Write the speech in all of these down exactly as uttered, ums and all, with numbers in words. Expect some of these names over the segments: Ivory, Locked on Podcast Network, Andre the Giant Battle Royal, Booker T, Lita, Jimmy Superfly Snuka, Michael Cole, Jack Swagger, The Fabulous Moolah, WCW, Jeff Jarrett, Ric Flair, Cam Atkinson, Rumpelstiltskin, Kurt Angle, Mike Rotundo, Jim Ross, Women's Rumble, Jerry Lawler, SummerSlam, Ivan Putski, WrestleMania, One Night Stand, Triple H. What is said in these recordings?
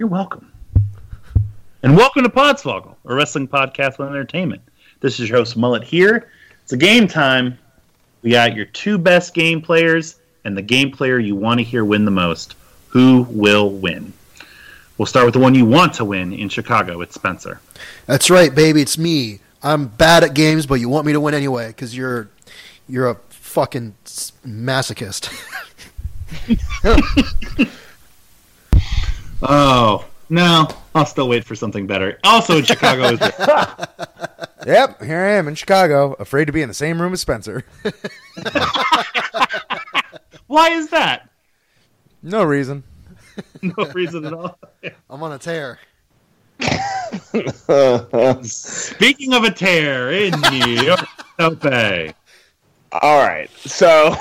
You're welcome. And welcome to Podsvoggle, a wrestling podcast with entertainment. This is your host, Mullet, here. It's a game time. We got your two best game players and the game player you want to hear win the most. Who will win? We'll start with the one you want to win in Chicago. It's Spencer. That's right, baby. It's me. I'm bad at games, but you want me to win anyway because you're, you're a fucking masochist. Oh, no, I'll still wait for something better. Also in Chicago is Yep, here I am in Chicago, afraid to be in the same room as Spencer. Why is that? No reason. No reason at all. I'm on a tear. Speaking of a tear, in New York, Tope. All right, so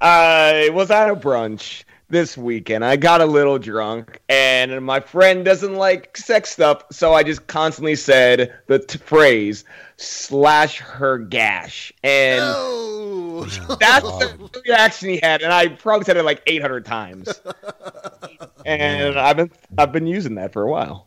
I was at a brunch this weekend. I got a little drunk, and my friend doesn't like sex stuff, so I just constantly said the t- phrase, slash her gash. And no. that's oh. the reaction he had, and I probably said it like eight hundred times. And I've been, I've been using that for a while.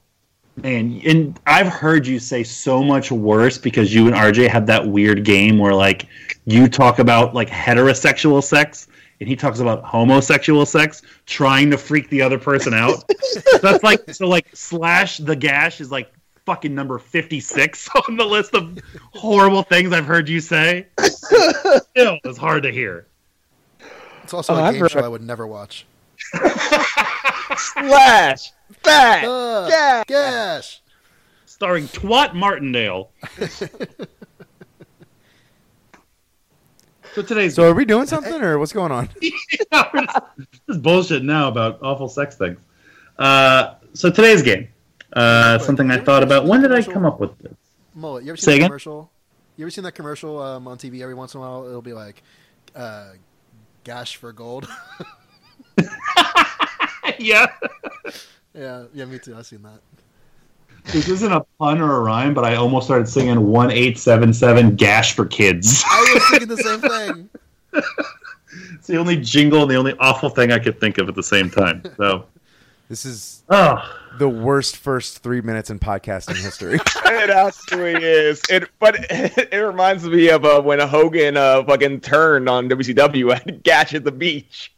Man, and I've heard you say so much worse because you and R J have that weird game where, like, you talk about, like, heterosexual sex, and he talks about homosexual sex, trying to freak the other person out. So that's like, so like, slash the gash is like fucking number fifty-six on the list of horrible things I've heard you say. Still, it's hard to hear. It's also oh, a I've game show I would never watch. Slash that uh, gash. gash, starring Twat Martindale. So today's. So are we doing something, or what's going on? Yeah, we're just, just bullshit now about awful sex things. Uh, so today's game, uh, Wait, something I thought about. When did I come up with this? Mullet, you ever seen Say that again? commercial? You ever seen that commercial um, on T V? Every once in a while, it'll be like, uh, "Gash for gold." yeah. Yeah. Yeah. Me too. I've seen that. This isn't a pun or a rhyme, but I almost started singing one eight seven seven Gash for Kids. I was thinking the same thing. It's the only jingle and the only awful thing I could think of at the same time. So this is oh. the worst first three minutes in podcasting history. It actually is. It, but it, it reminds me of uh, when Hogan uh, fucking turned on W C W at Gash at the Beach.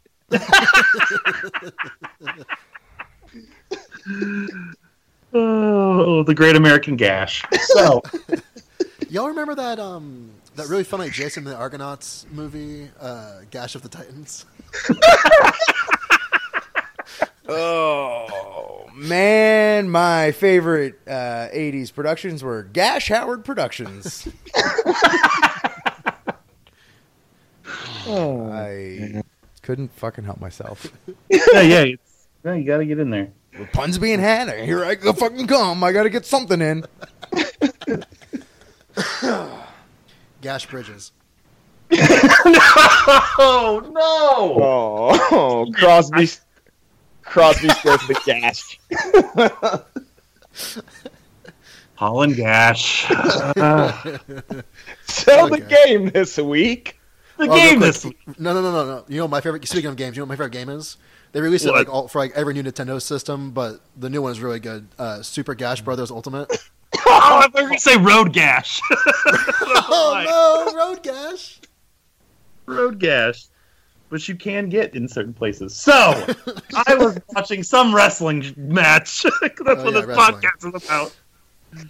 Oh, the Great American Gash. So, y'all remember that um that really funny Jason and the Argonauts movie, uh, Gash of the Titans? Oh man, my favorite uh, eighties productions were Gash Howard Productions. oh, I couldn't fucking help myself. Yeah, yeah, it's, yeah, you gotta get in there. Puns being had, here I go fucking come. I gotta get something in. Gash Bridges. no, no. Oh, oh Crosby, Crosby goes to Gash. Holland Gash. Uh, so okay. the game this week. The oh, game this week. No, no, no, no, no. You know my favorite. Speaking of games, you know what my favorite game is. They released what? it like all, for like every new Nintendo system, but the new one is really good. Uh, Super Gash Brothers Ultimate. Oh, I thought you were going to say Road Gash. Oh no, Road Gash. Road Gash, which you can get in certain places. So I was watching some wrestling match. That's oh, what yeah, this wrestling. podcast is about. And,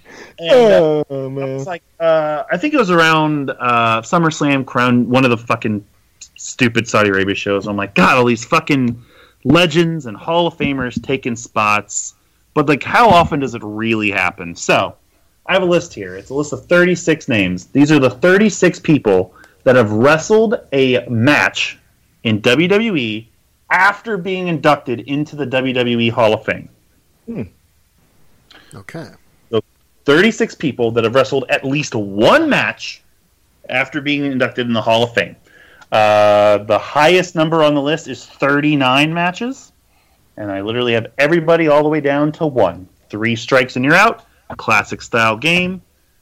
uh, oh man, I was like, uh, I think it was around uh, SummerSlam Crown, one of the fucking stupid Saudi Arabia shows. I'm like, God, all these fucking legends and Hall of Famers taking spots, but like how often does it really happen? So I have a list here. It's a list of thirty-six names. These are the thirty-six people that have wrestled a match in W W E after being inducted into the W W E Hall of Fame. Hmm. Okay. So thirty-six people that have wrestled at least one match after being inducted in the Hall of Fame. Uh, the highest number on the list is thirty-nine matches. And I literally have everybody all the way down to one. Three strikes and you're out. A classic style game.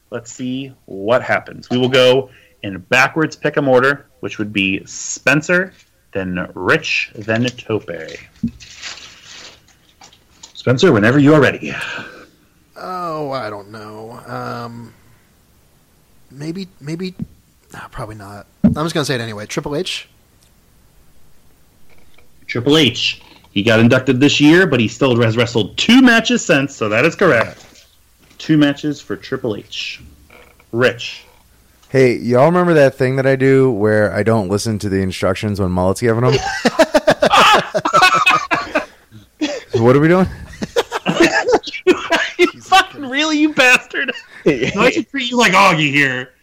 Let's see what happens. We will go in backwards pick'em order, which would be Spencer, then Rich, then Tope. Spencer, whenever you are ready. Oh, I don't know. Um, maybe, maybe, no, probably not. I'm just going to say it anyway. Triple H? Triple H. He got inducted this year, but he still has wrestled two matches since, so that is correct. Two matches for Triple H. Rich. Hey, y'all remember that thing that I do where I don't listen to the instructions when Mullet's giving them? So what are we doing? You fucking really, you bastard. So I should treat you like Augie here.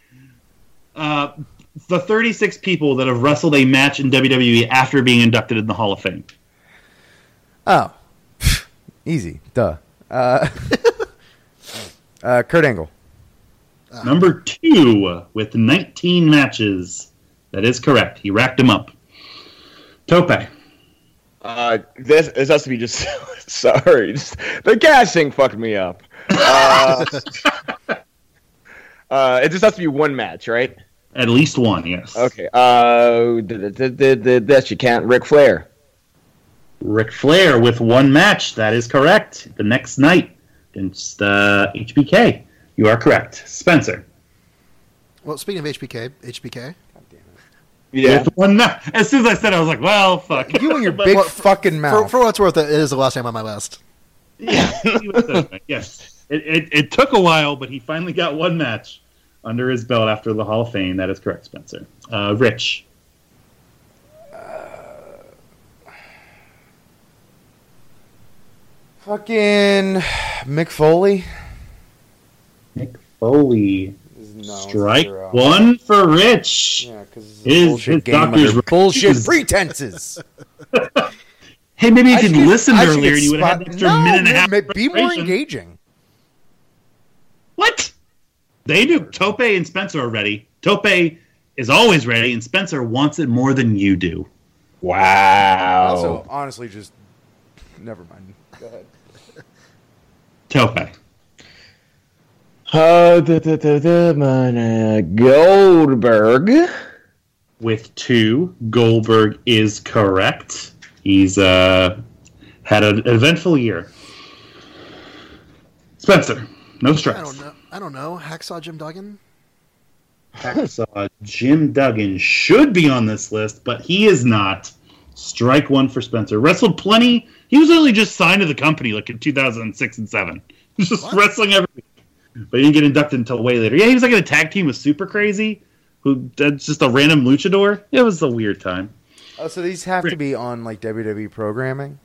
Uh, the thirty-six people that have wrestled a match in W W E after being inducted in the Hall of Fame. Oh. Easy. Duh. Uh, uh, Kurt Angle. Number two with nineteen matches. That is correct. He racked him up. Tope. Uh, this, this has to be just... sorry. Just, the casting fucked me up. Uh, uh, it just has to be one match, right? At least one, yes. Okay. Uh, th- th- th- th- this you can't. Ric Flair. Ric Flair with one match. That is correct. The next night against uh, H B K. You are correct. Spencer. Well, speaking of H B K, H B K. God damn it. Yeah. One, as soon as I said it, I was like, well, fuck. You and your big well, fucking mouth. For, for what's worth, it is the last name on my list. Yeah. Yes. It, it, it took a while, but he finally got one match under his belt after the Hall of Fame. That is correct, Spencer. Uh, Rich. Uh, fucking Mick Foley. Mick Foley. No, strike one for Rich. Yeah, because his bullshit his game doctor's bullshit pretenses. Hey, maybe you I could should, listen I earlier and you would have had an extra no, minute and a half. Be more engaging. What? They do. Tope and Spencer are ready. Tope is always ready, and Spencer wants it more than you do. Wow. Also, honestly, just never mind. Go ahead. Tope. Uh, da, da, da, da, man, uh, Goldberg. With two. Goldberg is correct. He's uh, had an eventful year. Spencer, no stress. I don't know. I don't know. Hacksaw Jim Duggan? Hacksaw Jim Duggan should be on this list, but he is not. Strike one for Spencer. Wrestled plenty. He was only just signed to the company like in two thousand six and seven. He was just what? wrestling every week. But he didn't get inducted until way later. Yeah, he was like in a tag team with Super Crazy, who that's just a random luchador. It was a weird time. Oh, so these have to be on like W W E programming?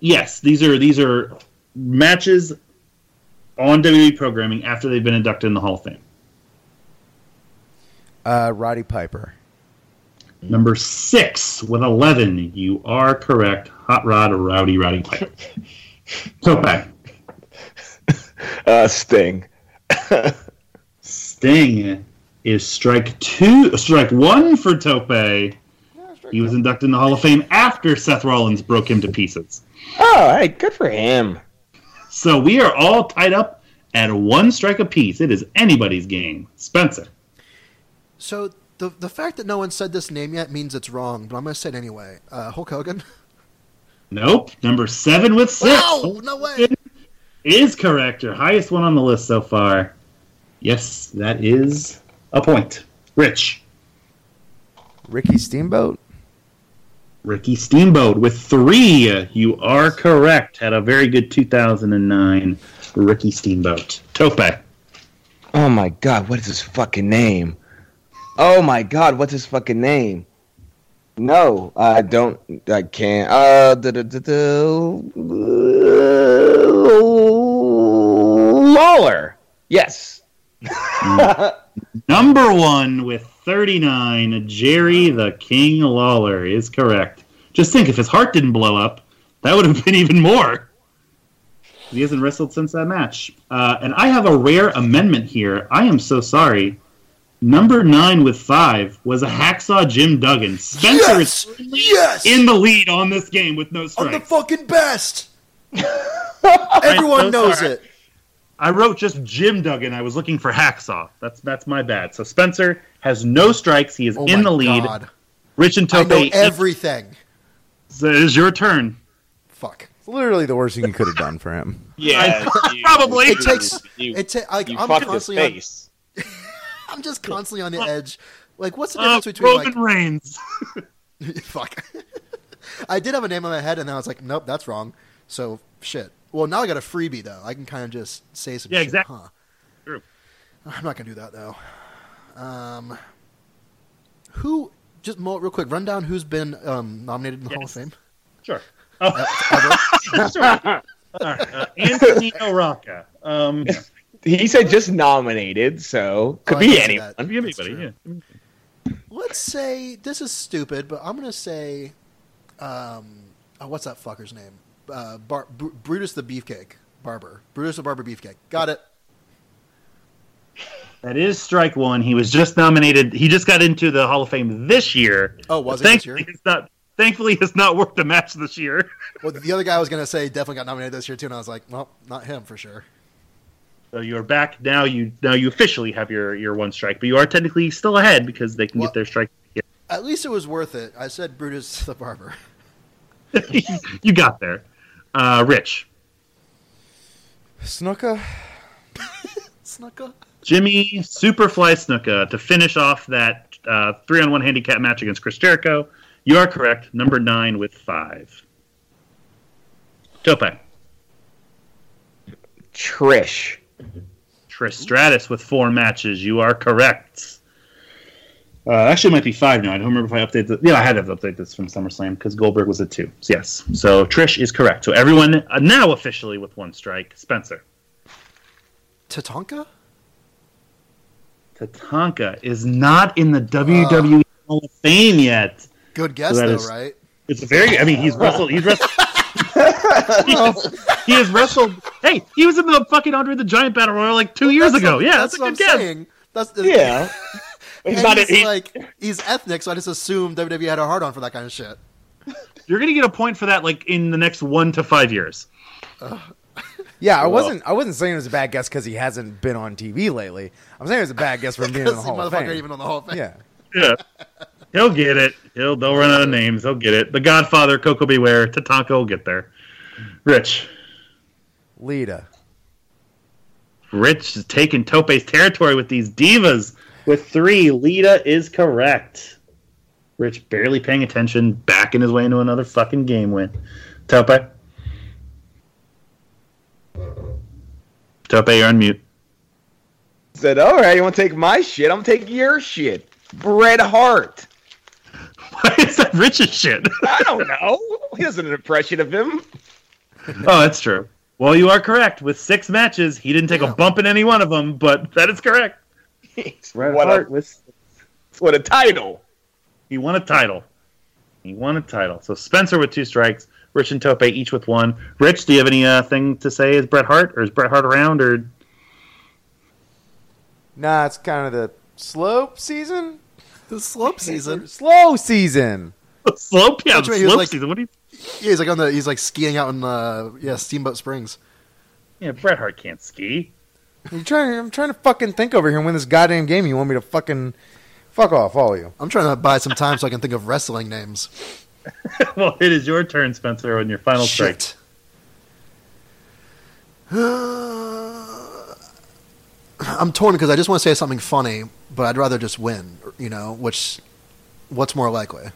Yes, these are these are matches on W W E programming after they've been inducted in the Hall of Fame. Uh, Roddy Piper, number six with eleven. You are correct. Hot Rod, Rowdy Roddy Piper. So back. Uh, Sting. Sting is strike two, strike one for Tope. Yeah, he was inducted in the Hall of Fame after Seth Rollins broke him to pieces. Oh, hey, good for him. So we are all tied up at one strike apiece. It is anybody's game. Spencer. So the the fact that no one said this name yet means it's wrong, but I'm going to say it anyway. Uh, Hulk Hogan? Nope. Number seven with six. Wow, no way. Is correct. Your highest one on the list so far. Yes, that is a point. Rich. Ricky Steamboat. Ricky Steamboat with three. You are correct. Had a very good two thousand nine. Ricky Steamboat. Tope. Oh my god, what is his fucking name? Oh my god, what's his fucking name? No, I don't. I can't. Uh, da, da, da, da. Lawler. Yes. Number one with thirty-nine, Jerry the King Lawler is correct. Just think, if his heart didn't blow up, that would have been even more. He hasn't wrestled since that match. Uh, and I have a rare amendment here. I am so sorry. Number nine with five was a Hacksaw Jim Duggan. Spencer yes! is yes! in the lead on this game with no strikes. I'm the fucking best. Everyone so knows sorry. it. I wrote just Jim Duggan. I was looking for Hacksaw. That's that's my bad. So Spencer has no strikes. He is oh in the lead. God. Rich and Tope. I know everything. So it is your turn. Fuck. Literally the worst thing you could have done for him. Yeah, you, probably. It takes. You, it ta- like, you I'm fucked his face. On, I'm just constantly on the edge. Like, what's the difference uh, between Roman like, Reigns? Fuck. I did have a name on my head, and then I was like, nope, that's wrong. So shit. Well, now I got a freebie though. I can kind of just say some. Yeah, shit, exactly. Huh? True. I'm not gonna do that though. Um, who? Just real quick, run down who's been um, nominated in the yes. Hall of Fame. Sure. Oh. Uh, sure. All right. uh, Antonino Rocca. Um, he said just nominated, so could oh, be anyone. Could be anybody. Yeah. Let's say this is stupid, but I'm gonna say, um, oh, what's that fucker's name? Uh, Bar- Br- Brutus the Beefcake Barber. Brutus the Barber Beefcake. Got it. That is strike one. He was just nominated. He just got into the Hall of Fame this year. Oh, was it this year? It's not. Thankfully, it's not worth a match this year. Well, the other guy I was going to say definitely got nominated this year, too, and I was like, well, not him for sure. So you're back now. You now you officially have your, your one strike, but you are technically still ahead because they can well, get their strike. Yeah. At least it was worth it. I said Brutus the Barber. You got there. Uh, Rich. Snuka. Snuka. Jimmy Superfly Snuka to finish off that uh, three-on-one handicap match against Chris Jericho. You are correct. Number nine with five. Tope. Trish. Trish Stratus with four matches. You are correct. Uh, actually, it might be five now. I don't remember if I updated this. Yeah, I had to update this from SummerSlam because Goldberg was at two. So yes. So Trish is correct. So everyone uh, now officially with one strike. Spencer. Tatanka? Tatanka is not in the W W E uh, Hall of Fame yet. Good guess, so though, is, right? It's a very. I mean, he's wrestled. He's wrestled. he, has, he has wrestled. Hey, he was in the fucking Andre the Giant Battle Royal like two well, years ago. A, yeah, that's, that's a good guess. Saying. That's, yeah, he's, not he's a, he, like he's ethnic, so I just assumed W W E had a hard on for that kind of shit. You're gonna get a point for that, like in the next one to five years. Uh, yeah, I well, wasn't. I wasn't saying it was a bad guess because he hasn't been on T V lately. I'm saying it was a bad guess for him being in the Hall of Fame. Even on the Hall of Fame. Yeah. Yeah. He'll get it. He'll they'll run out of names. He'll get it. The Godfather, Coco Beware, Tatanka will get there. Rich. Lita. Rich is taking Tope's territory with these divas. With three, Lita is correct. Rich barely paying attention, backing his way into another fucking game win. Tope. Tope, you're on mute. Said, all right, you want to take my shit? I'm going to take your shit. Bret Hart. Why is that Rich's shit? I don't know. He has an impression of him. Oh, that's true. Well, you are correct. With six matches, he didn't take yeah. a bump in any one of them, but that is correct. Bret what Hart a, was... What a title. He won a title. He won a title. So Spencer with two strikes, Rich and Tope each with one. Rich, do you have any uh, thing to say? Is Bret Hart, or is Bret Hart around, or... Nah, it's kind of the slope season. The slope season. Slow season. Slope, yeah. Slope like, season. What do you? Yeah, he's like on the. He's like skiing out in uh, yeah Steamboat Springs. Yeah, Bret Hart can't ski. I'm trying. I'm trying to fucking think over here and win this goddamn game. You want me to fucking fuck off, all of you? I'm trying to buy some time so I can think of wrestling names. Well, it is your turn, Spencer, on your final strike. I'm torn because I just want to say something funny, but I'd rather just win, you know, which, what's more likely?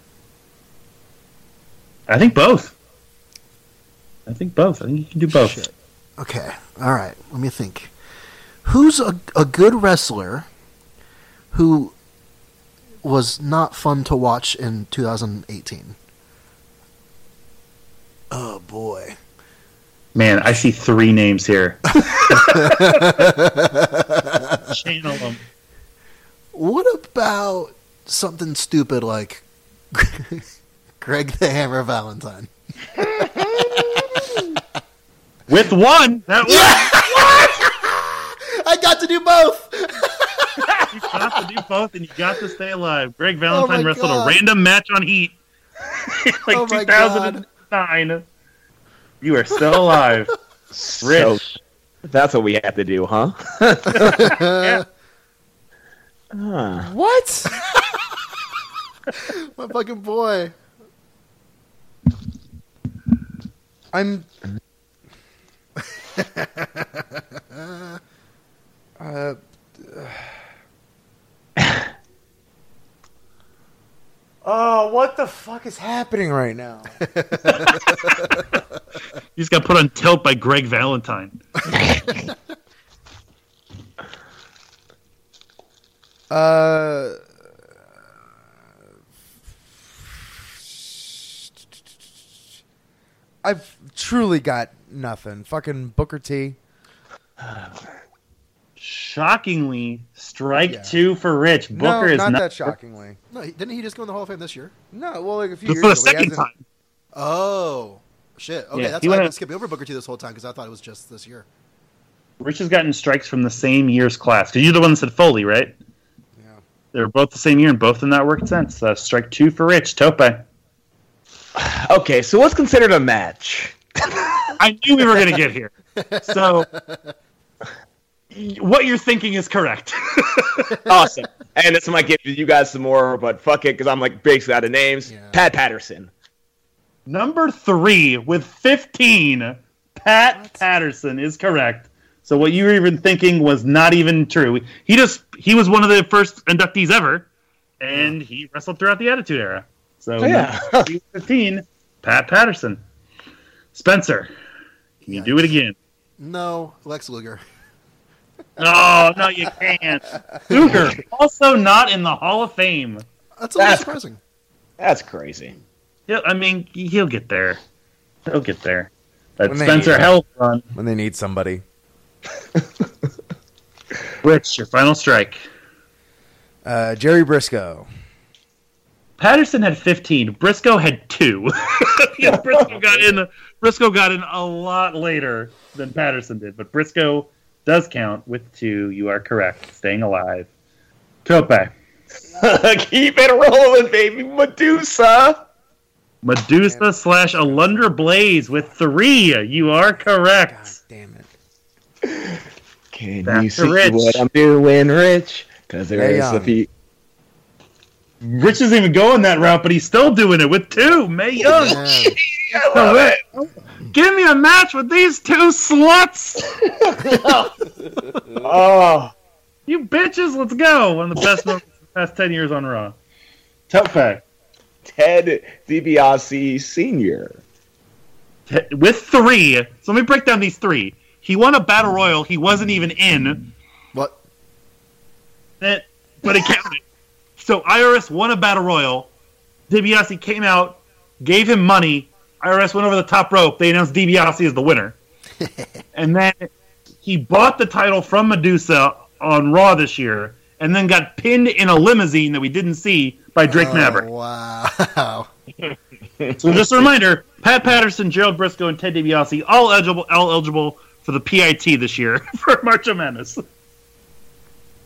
I think both. I think both. I think you can do both. Shit. Okay. All right. Let me think. Who's a, a good wrestler who was not fun to watch in two thousand eighteen? Oh, boy. Man, I see three names here. Channel them. What about something stupid like Greg the Hammer Valentine. With one. That was. I got to do both. You got to do both, and you got to stay alive. Greg Valentine oh wrestled God. a random match on Heat in like oh two thousand nine. God. You are still alive. So, Rich. That's what we have to do, huh? Yeah. uh. What? My fucking boy. I'm... uh, uh, oh, what the fuck is happening right now? He's got put on tilt by Greg Valentine. uh... I've truly got nothing. Fucking Booker T. Shockingly, strike yeah. two for Rich. Booker no, is not, not that shockingly. No, didn't he just go in the Hall of Fame this year? No, well, like a few but years ago. For the second time. Oh, shit. Okay, yeah, that's why I've been skipping over Booker T this whole time, because I thought it was just this year. Rich has gotten strikes from the same year's class. Because you're the one that said Foley, right? Yeah. They were both the same year, and both did not work since. Uh, strike two for Rich. Tope. Okay, so what's considered a match? I knew we were going to get here. So, what you're thinking is correct. Awesome. And this might give you guys some more, but fuck it, because I'm like basically out of names. Yeah. Pat Patterson. Number three with fifteen, Pat what? Patterson is correct. So what you were even thinking was not even true. He just he was one of the first inductees ever, and yeah. he wrestled throughout the Attitude Era. So, oh, yeah. fifteen, Pat Patterson. Spencer, can you nice. do it again? No, Lex Luger. No, no, you can't. Luger, also not in the Hall of Fame. That's a little that's, surprising. That's crazy. Yeah, I mean, he'll get there. He'll get there. But Spencer, hell run. When they need somebody. Rich, your final strike. Uh, Jerry Briscoe. Patterson had fifteen. Briscoe had two. Yeah, Briscoe got in. Briscoe got in a lot later than Patterson did, but Briscoe does count with two. You are correct. Staying alive. Tope. Keep it rolling, baby. Medusa. Medusa damn slash Alundra Blaze with three. You are correct. God damn it. Can Back you see Rich. what I'm doing, Rich? Because there May is young. a feat. Rich isn't even going that route, but he's still doing it with two. Mae Young. Yeah. Give me a match with these two sluts. Oh, you bitches, let's go. One of the best moments of the past ten years on Raw. Tough fact. Ted DiBiase Senior With three. So let me break down these three. He won a Battle Royal he wasn't even in. What? That, but it counted. So I R S won a Battle Royal. DiBiase came out, gave him money. I R S went over the top rope. They announced DiBiase as the winner. And then he bought the title from Medusa on Raw this year and then got pinned in a limousine that we didn't see by Drake oh, Maverick. Wow. So just a reminder, Pat Patterson, Gerald Briscoe, and Ted DiBiase all eligible, all eligible for the P I T this year for Macho Madness.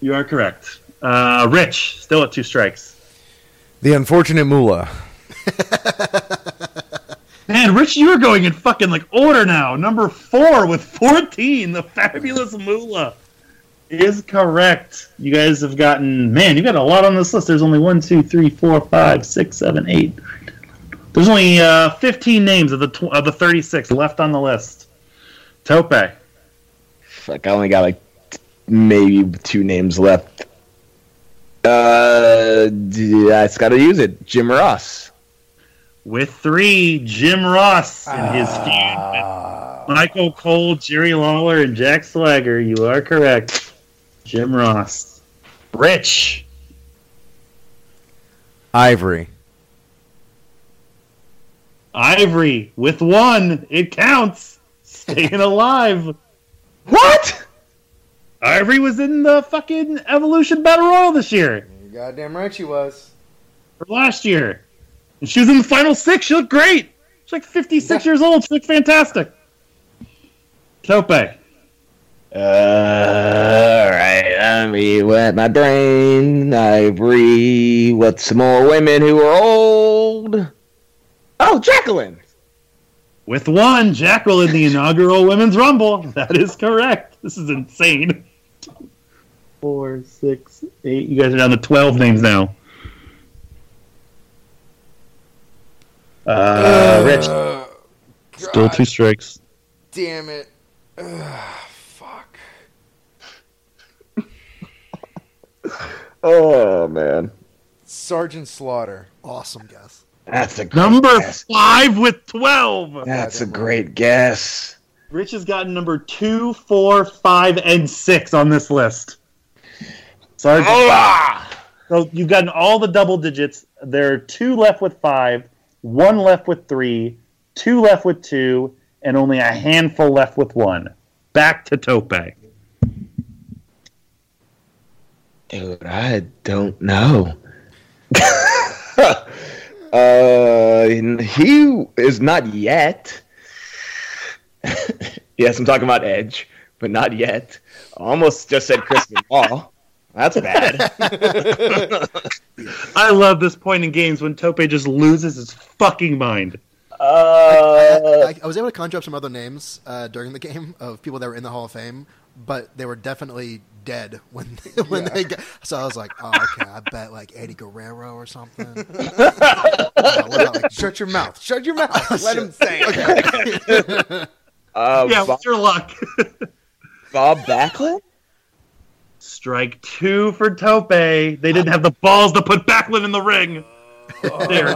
You are correct. Uh, Rich, still at two strikes. The unfortunate Moolah. Man, Rich, you are going in fucking like order now. Number four with fourteen, the fabulous Moolah is correct. You guys have gotten, man, you got a lot on this list. There's only one, two, three, four, five, six, seven, eight. There's only uh, fifteen names of the tw- of the thirty-six left on the list. Tope. Fuck, I only got like maybe two names left. Uh, I just got to use it. Jim Ross. With three, Jim Ross and uh, his team. Michael Cole, Jerry Lawler, and Jack Swagger. You are correct. Jim Ross. Rich. Ivory. Ivory. With one. It counts. Staying alive. What? Ivory was in the fucking Evolution Battle Royal this year. You're goddamn right she was. Or last year. And she was in the final six. She looked great. She's like fifty-six yeah. years old. She looked fantastic. Tope. Uh, all right. I rewet my brain. I rewet some more women who are old. Oh, Jacqueline. With one, Jacqueline, the inaugural Women's Rumble. That is correct. This is insane. Four, six, eight. You guys are down to twelve names now. Uh, uh Rich. God. Still two strikes. Damn it. Ugh, fuck. Oh, man. Sergeant Slaughter. Awesome guess. That's a great number guess. five with twelve. That's a great guess. Rich has gotten number two, four, five, and six on this list. Sergeant. Ah! So you've gotten all the double digits. There are two left with five, one left with three, two left with two, and only a handful left with one. Back to Tope. Dude, I don't know. Uh, he is not yet. Yes, I'm talking about Edge, but not yet. Almost just said Crispin Ball. That's bad. I love this point in games when Tope just loses his fucking mind. Uh, I, I, I was able to conjure up some other names uh, during the game of people that were in the Hall of Fame, but they were definitely dead when they, when yeah. they got, so I was like, oh, okay, I bet like Eddie Guerrero or something. uh, about, like, shut your mouth, shut your mouth, let shut. him say it. Okay. uh, yeah, Bob, what's your luck? Bob Backlund? Strike two for Tope. They didn't have the balls to put Backlund in the ring. Uh, there.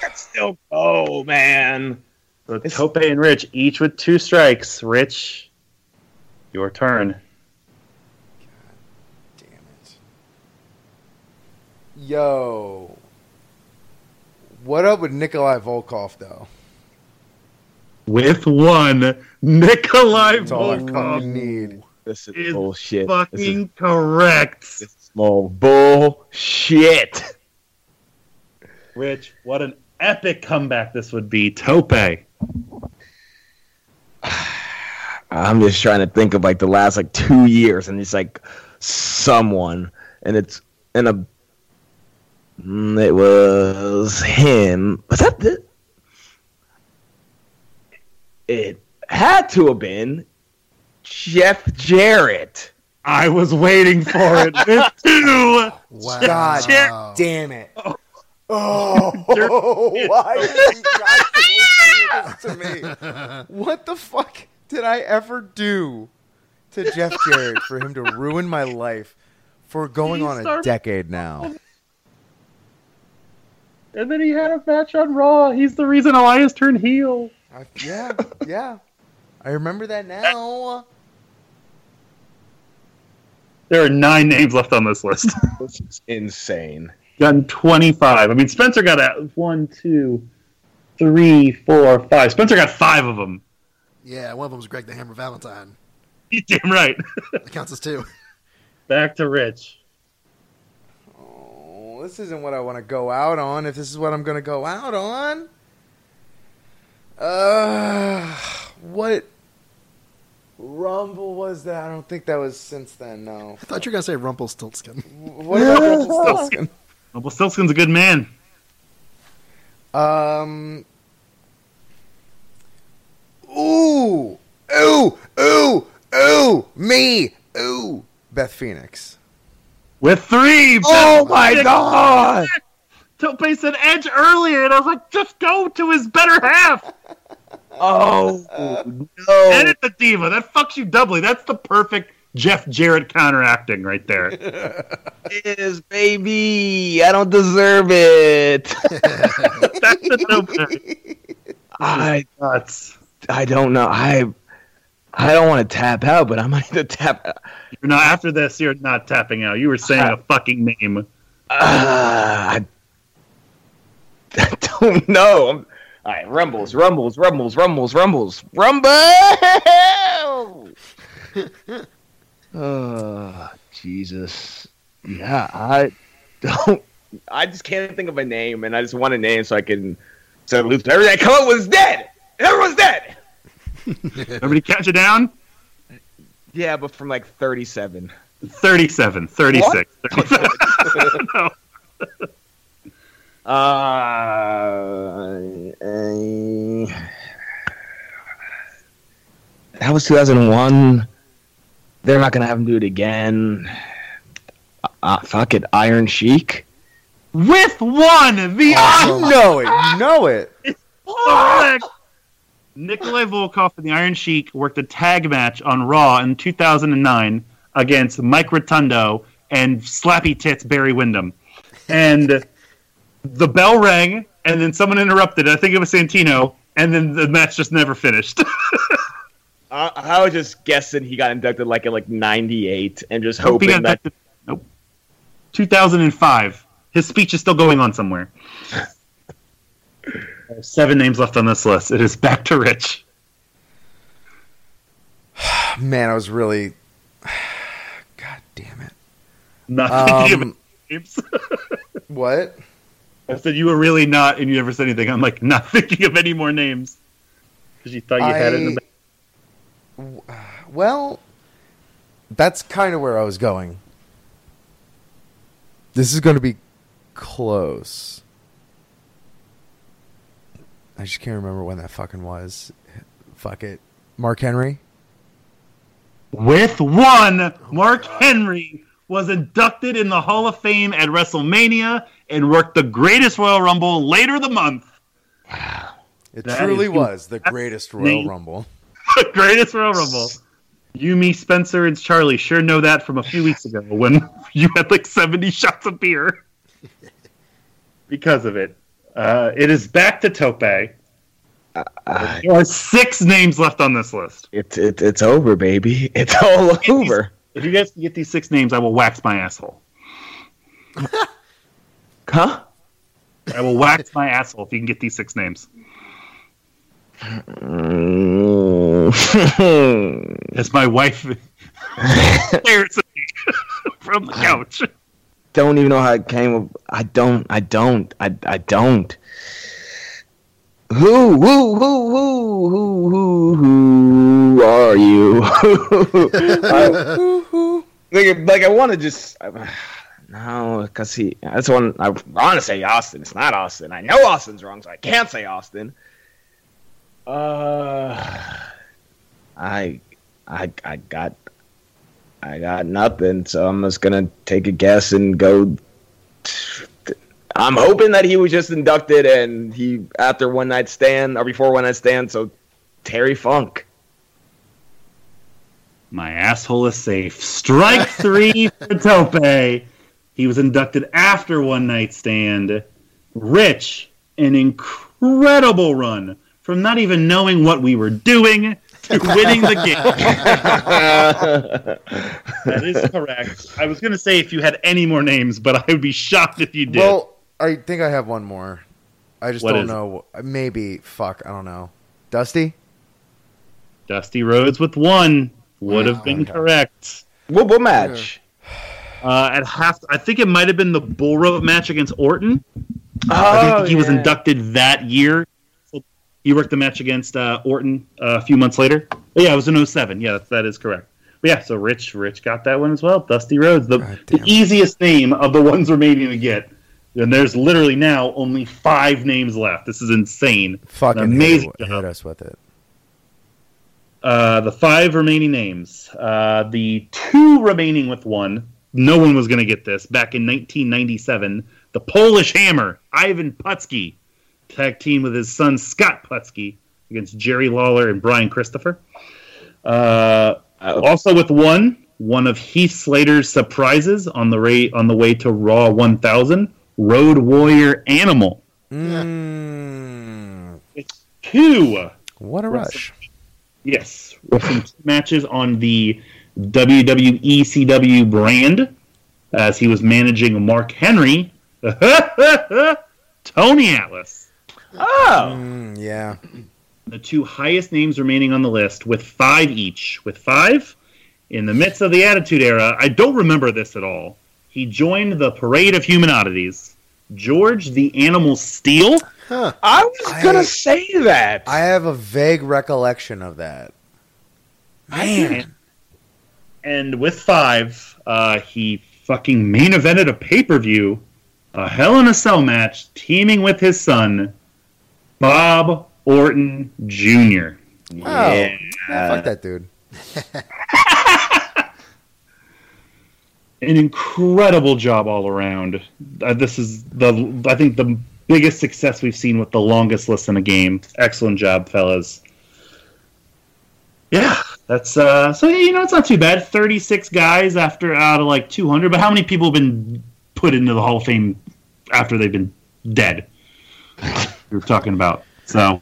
That's still, oh, man. So Tope and Rich, each with two strikes. Rich, your turn. Yo, what up with Nikolai Volkoff, though? With one, Nikolai That's Volkoff need. This is, is bullshit. Fucking this is, correct. This is small bullshit. Rich, what an epic comeback this would be. Tope. I'm just trying to think of like the last like two years, and it's like someone, and it's in a. It was him. Was that the... It had to have been Jeff Jarrett. I was waiting for it. With two. Wow. God Jer- damn it. Oh, oh why did you guys do this to me? What the fuck did I ever do to Jeff Jarrett for him to ruin my life for going on a decade now? And then he had a match on Raw. He's the reason Elias turned heel. Uh, yeah, yeah. I remember that now. There are nine names left on this list. This is insane. Gotten twenty-five. I mean, Spencer got a, one, two, three, four, five. Spencer got five of them. Yeah, one of them was Greg the Hammer Valentine. You're damn right. That counts as two. Back to Rich. This isn't what I want to go out on. If this is what I'm going to go out on, uh, what Rumble was that? I don't think that was since then. No, I thought you were going to say Rumpelstiltskin. What about Rumpelstiltskin? Rumpelstiltskin's a good man. Um. Ooh, ooh, ooh, ooh, me, ooh, Beth Phoenix. With three! Oh my six. God! Tope said Edge earlier, and I was like, just go to his better half! Oh, uh, no. Edit the diva. That fucks you doubly. That's the perfect Jeff Jarrett counteracting right there. It is, baby. I don't deserve it. That's the Tope. I, I don't know. I... I don't want to tap out, but I might have to tap out. You're not, after this, you're not tapping out. You were saying uh, a fucking name. Uh, I, I don't know. I'm, all right, Rumbles, Rumbles, Rumbles, Rumbles, Rumbles. Rumble! Oh, Jesus. Yeah, I don't I just can't think of a name, and I just want a name so I can so Luther. Everything I come up was dead. Everyone's dead. Everybody catch it down? Yeah, but from like thirty-seven. thirty-seven, thirty-six, thirty-seven. No. Uh, uh, that was two thousand one. They're not going to have him do it again. Uh, fuck it, Iron Sheik. With one, the awesome. I know it, know it. It's perfect. Nikolai Volkoff and the Iron Sheik worked a tag match on Raw in two thousand nine against Mike Rotundo and Slappy Tits Barry Windham. And the bell rang, and then someone interrupted. I think it was Santino, and then the match just never finished. I, I was just guessing he got inducted like at like ninety-eight and just hoping that... Inducted. Nope. two thousand five. His speech is still going on somewhere. Seven names left on this list. It is back to Rich. Man, I was really... God damn it. Not thinking um, of What? I said you were really not, and you never said anything. I'm like, not thinking of any more names. Because you thought you I... had it in the back. Well, that's kind of where I was going. This is going to be close. I just can't remember when that fucking was. Fuck it. Mark Henry? With one, Mark Henry was inducted in the Hall of Fame at WrestleMania and worked the Greatest Royal Rumble later the month. Wow. It that truly was the Greatest Royal me. Rumble. The Greatest Royal Rumble. You, me, Spencer, and Charlie sure know that from a few weeks ago when you had like seventy shots of beer because of it. Uh, it is back to Tope. Uh, uh, there are six names left on this list. It's it, it's over, baby. It's all if over. These, if you guys can get these six names, I will wax my asshole. Huh? I will wax my asshole if you can get these six names. As my wife stares at me from the couch. Don't even know how it came up. I don't. I don't. I I don't. Who who who who who who who are you? I, like like I want to just I, no, because he. That's one. I want to say Austin. It's not Austin. I know Austin's wrong, so I can't say Austin. Uh, I I I got. I got nothing, so I'm just going to take a guess and go... I'm hoping that he was just inducted and he, after One Night Stand, or before One Night Stand, so Terry Funk. My asshole is safe. Strike three for Tope. He was inducted after One Night Stand. Rich, an incredible run from not even knowing what we were doing... winning the game. That is correct. I was going to say if you had any more names, but I would be shocked if you did. Well, I think I have one more. I just what don't know. It? Maybe. Fuck. I don't know. Dusty? Dusty Rhodes with one would yeah, have been okay. correct. What, what match? Uh, at half, I think it might have been the bull rope match against Orton. Oh, I think he yeah. was inducted that year. You worked the match against uh, Orton uh, a few months later. But yeah, it was in oh seven. Yeah, that, that is correct. But yeah, so Rich Rich got that one as well. Dusty Rhodes, the, the easiest name of the ones remaining to get. And there's literally now only five names left. This is insane. Fucking amazing hit, hit us with it. Uh, the five remaining names. Uh, the two remaining with one. No one was going to get this. Back in nineteen ninety-seven, the Polish Hammer, Ivan Putski. Tag team with his son Scott Putski against Jerry Lawler and Brian Christopher. Uh, also with one, one of Heath Slater's surprises on the ra- on the way to Raw one thousand, Road Warrior Animal. Mm. It's two. What a rush! Yes, some matches on the W W E C W brand as he was managing Mark Henry, Tony Atlas. Oh! Mm, yeah. The two highest names remaining on the list with five each. With five, in the midst of the Attitude Era, I don't remember this at all. He joined the Parade of Human Oddities, George the Animal Steel? Huh. I was I gonna have, say that. I have a vague recollection of that. Man. And with five, uh, he fucking main evented a pay-per-view, a Hell in a Cell match, teaming with his son, Bob Orton Junior Wow. Yeah. Fuck that dude. An incredible job all around. Uh, this is, the I think, the biggest success we've seen with the longest list in a game. Excellent job, fellas. Yeah, that's, uh, so, you know, it's not too bad. thirty-six guys after out of, like, two hundred. But how many people have been put into the Hall of Fame after they've been dead? You're talking about, so.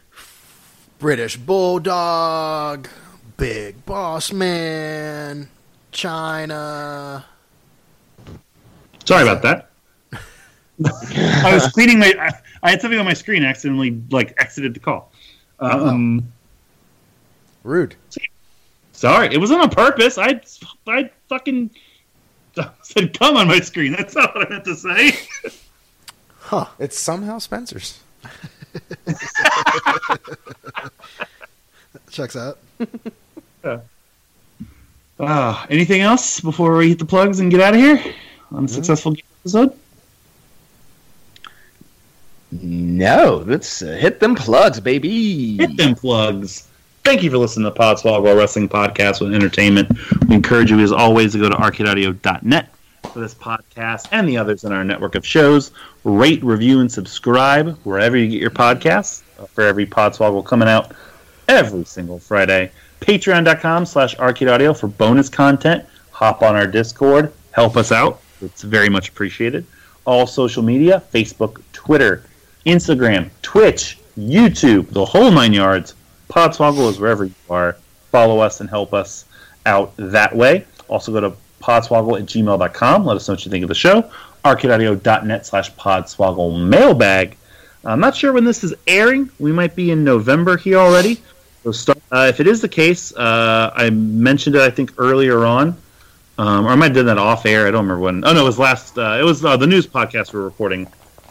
British Bulldog, Big Boss Man, China. Sorry about that. I was cleaning my, I, I had something on my screen, accidentally, like, exited the call. Um... Oh. Rude. Sorry, it was on purpose. I, I fucking said "come" on my screen. That's not what I meant to say. Huh? It's somehow Spencer's. Checks out. Yeah. Uh, anything else before we hit the plugs and get out of here? Unsuccessful mm-hmm. episode. No, let's uh, hit them plugs, baby. Hit them plugs. Thank you for listening to the Podswoggle Wrestling Podcast with entertainment. We encourage you, as always, to go to arcade audio dot net for this podcast and the others in our network of shows. Rate, review, and subscribe wherever you get your podcasts for every Podswoggle coming out every single Friday. patreon dot com slash arcade audio for bonus content. Hop on our Discord. Help us out. It's very much appreciated. All social media, Facebook, Twitter, Instagram, Twitch, YouTube, the whole nine yards. Podswoggle is wherever you are. Follow us and help us out that way. Also go to podswoggle at gmail dot com. Let us know what you think of the show. arcade audio dot net slash podswoggle mailbag. I'm not sure when this is airing. We might be in November here already. So start, uh, if it is the case, uh, I mentioned it, I think, earlier on. Um, or I might have done that off air. I don't remember when. Oh, no, it was last. Uh, it was uh, the news podcast we were recording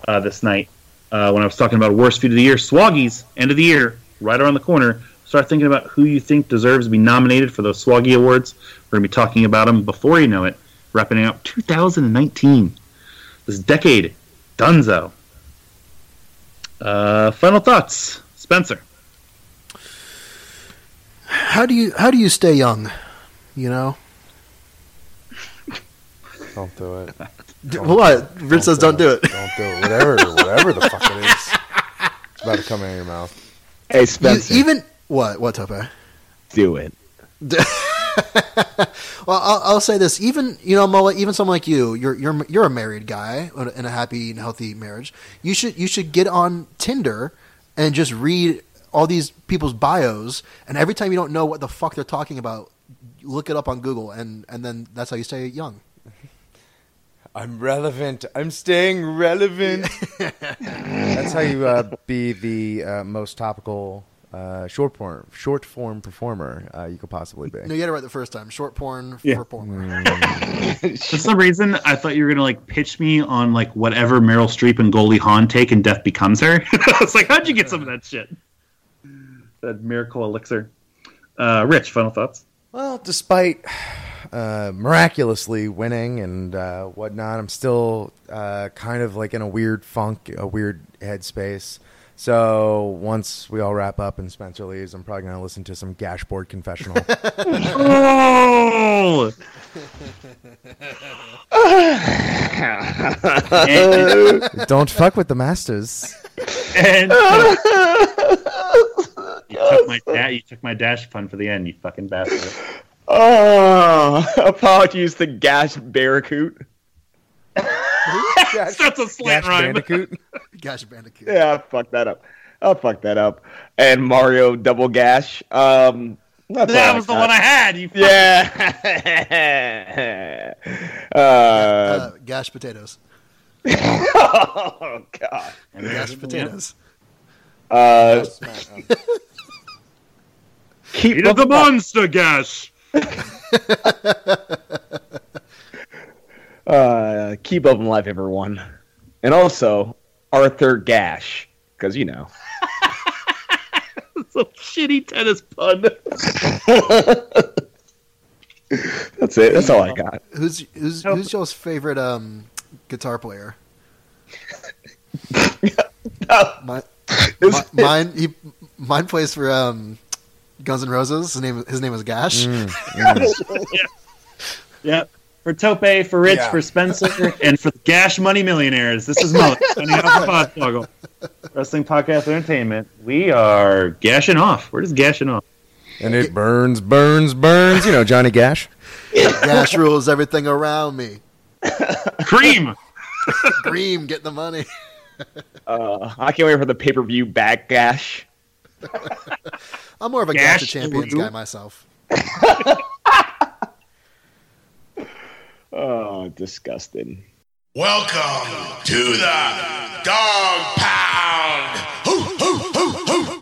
uh, this night uh, when I was talking about worst feud of the year. Swaggies, end of the year. Right around the corner. Start thinking about who you think deserves to be nominated for those Swaggy Awards. We're going to be talking about them before you know it. Wrapping up two thousand nineteen. This decade. Dunzo. Uh, final thoughts. Spencer. How do you how do you stay young? You know? Don't do it. Don't, what? Rich says don't do it. Don't do it. Whatever, whatever the fuck it is. It's about to come out of your mouth. Hey, Spencer. You even what? What, Tope? Do it. Well, I'll, I'll say this. Even you know, Moa. Even someone like you, you're you're you're a married guy in a happy and healthy marriage. You should you should get on Tinder and just read all these people's bios. And every time you don't know what the fuck they're talking about, look it up on Google, and, and then that's how you stay young. I'm relevant. I'm staying relevant. That's how you uh, be the uh, most topical uh, short porn, short form performer uh, you could possibly be. No, you had it right the first time. Short porn yeah. performer. For some reason, I thought you were gonna like pitch me on like whatever Meryl Streep and Goldie Hawn take in Death Becomes Her. I was like, how'd you get some of that shit? That miracle elixir. Uh, Rich, final thoughts. Well, despite. Uh, miraculously winning and uh, whatnot, I'm still uh, kind of like in a weird funk, a weird headspace. So once we all wrap up and Spencer leaves, I'm probably going to listen to some Gashboard Confessional. Oh! Don't fuck with the masters. And you took my da- you took my dash pun for the end, you fucking bastard. Oh, apologies to Gash Barracoot. Gash, that's a slant Gash rhyme. Bandicoot? Gash Bandicoot. Yeah, I fucked that up. I fucked that up. And Mario Double Gash. Um, that was I the got. One I had. You yeah. uh, uh, Gash Potatoes. Oh, God. And Gash Potatoes. Uh, Gash keep it up the monster, Gash. uh, keep up alive, everyone. And also Arthur Gash, because, you know. That's a shitty tennis pun. That's it. That's all I got. Who's who's who's y'all's favorite um, guitar player? No. My, my, mine he mine plays for um, Guns N' Roses. His name his name is Gash. Mm, mm. Yeah. Yeah. For Tope, for Rich, yeah. for Spencer, and for the Gash Money Millionaires. This is Mullet, signing off for Podsvoggle. Wrestling Podcast Entertainment. We are gashing off. We're just gashing off. And it burns, burns, burns. You know, Johnny Gash. Gash rules everything around me. Cream. Cream, get the money. uh, I can't wait for the pay-per-view back gash. I'm more of a Gash, gash of Champions guy myself. Oh, disgusting. Welcome to the Dog Pound. Hoo, hoo, hoo, hoo.